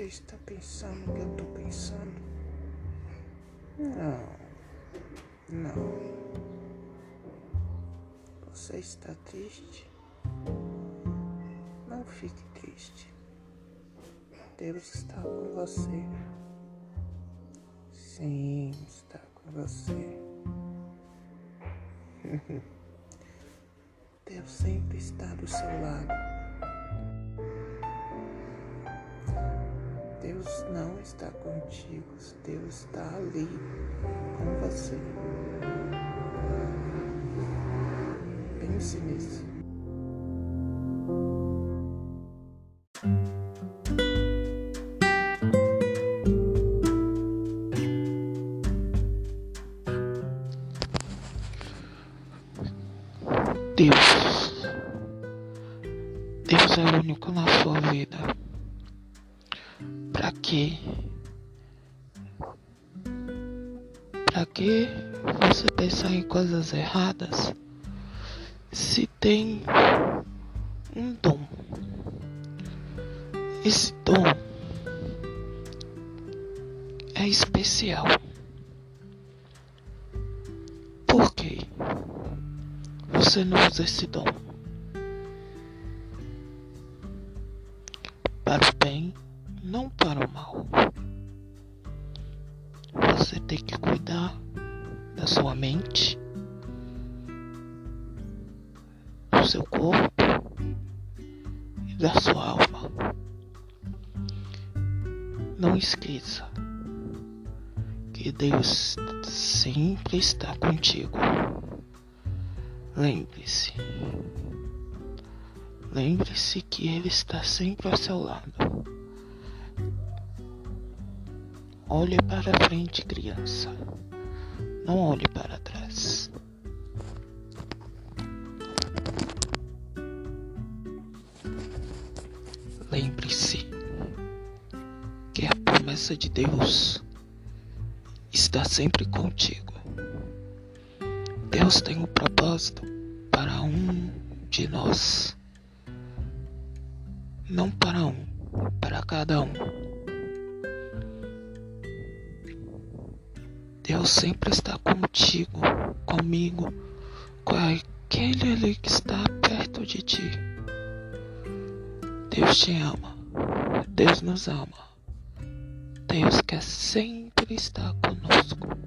você está pensando que eu estou pensando? Não. Você está triste? Não fique triste. Deus está com você. Sim, está com você. Deus sempre está do seu lado. Deus não está contigo, Deus está ali com você. Pense nisso. Deus é o único na sua vida. Pra que você pensar em coisas erradas? Se tem um dom, esse dom é especial. Por que você não usa esse dom? Para o bem, não para o mal. Você tem que cuidar da sua mente, do seu corpo e da sua alma. Não esqueça que Deus sempre está contigo. Lembre-se que Ele está sempre ao seu lado. Olhe para frente, criança. Não olhe para trás. Lembre-se que a promessa de Deus está sempre contigo. Deus tem um propósito para um de nós. Não para um, para cada um. Deus sempre está contigo, comigo, com aquele ali que está perto de ti. Deus te ama, Deus nos ama, Deus quer sempre estar conosco.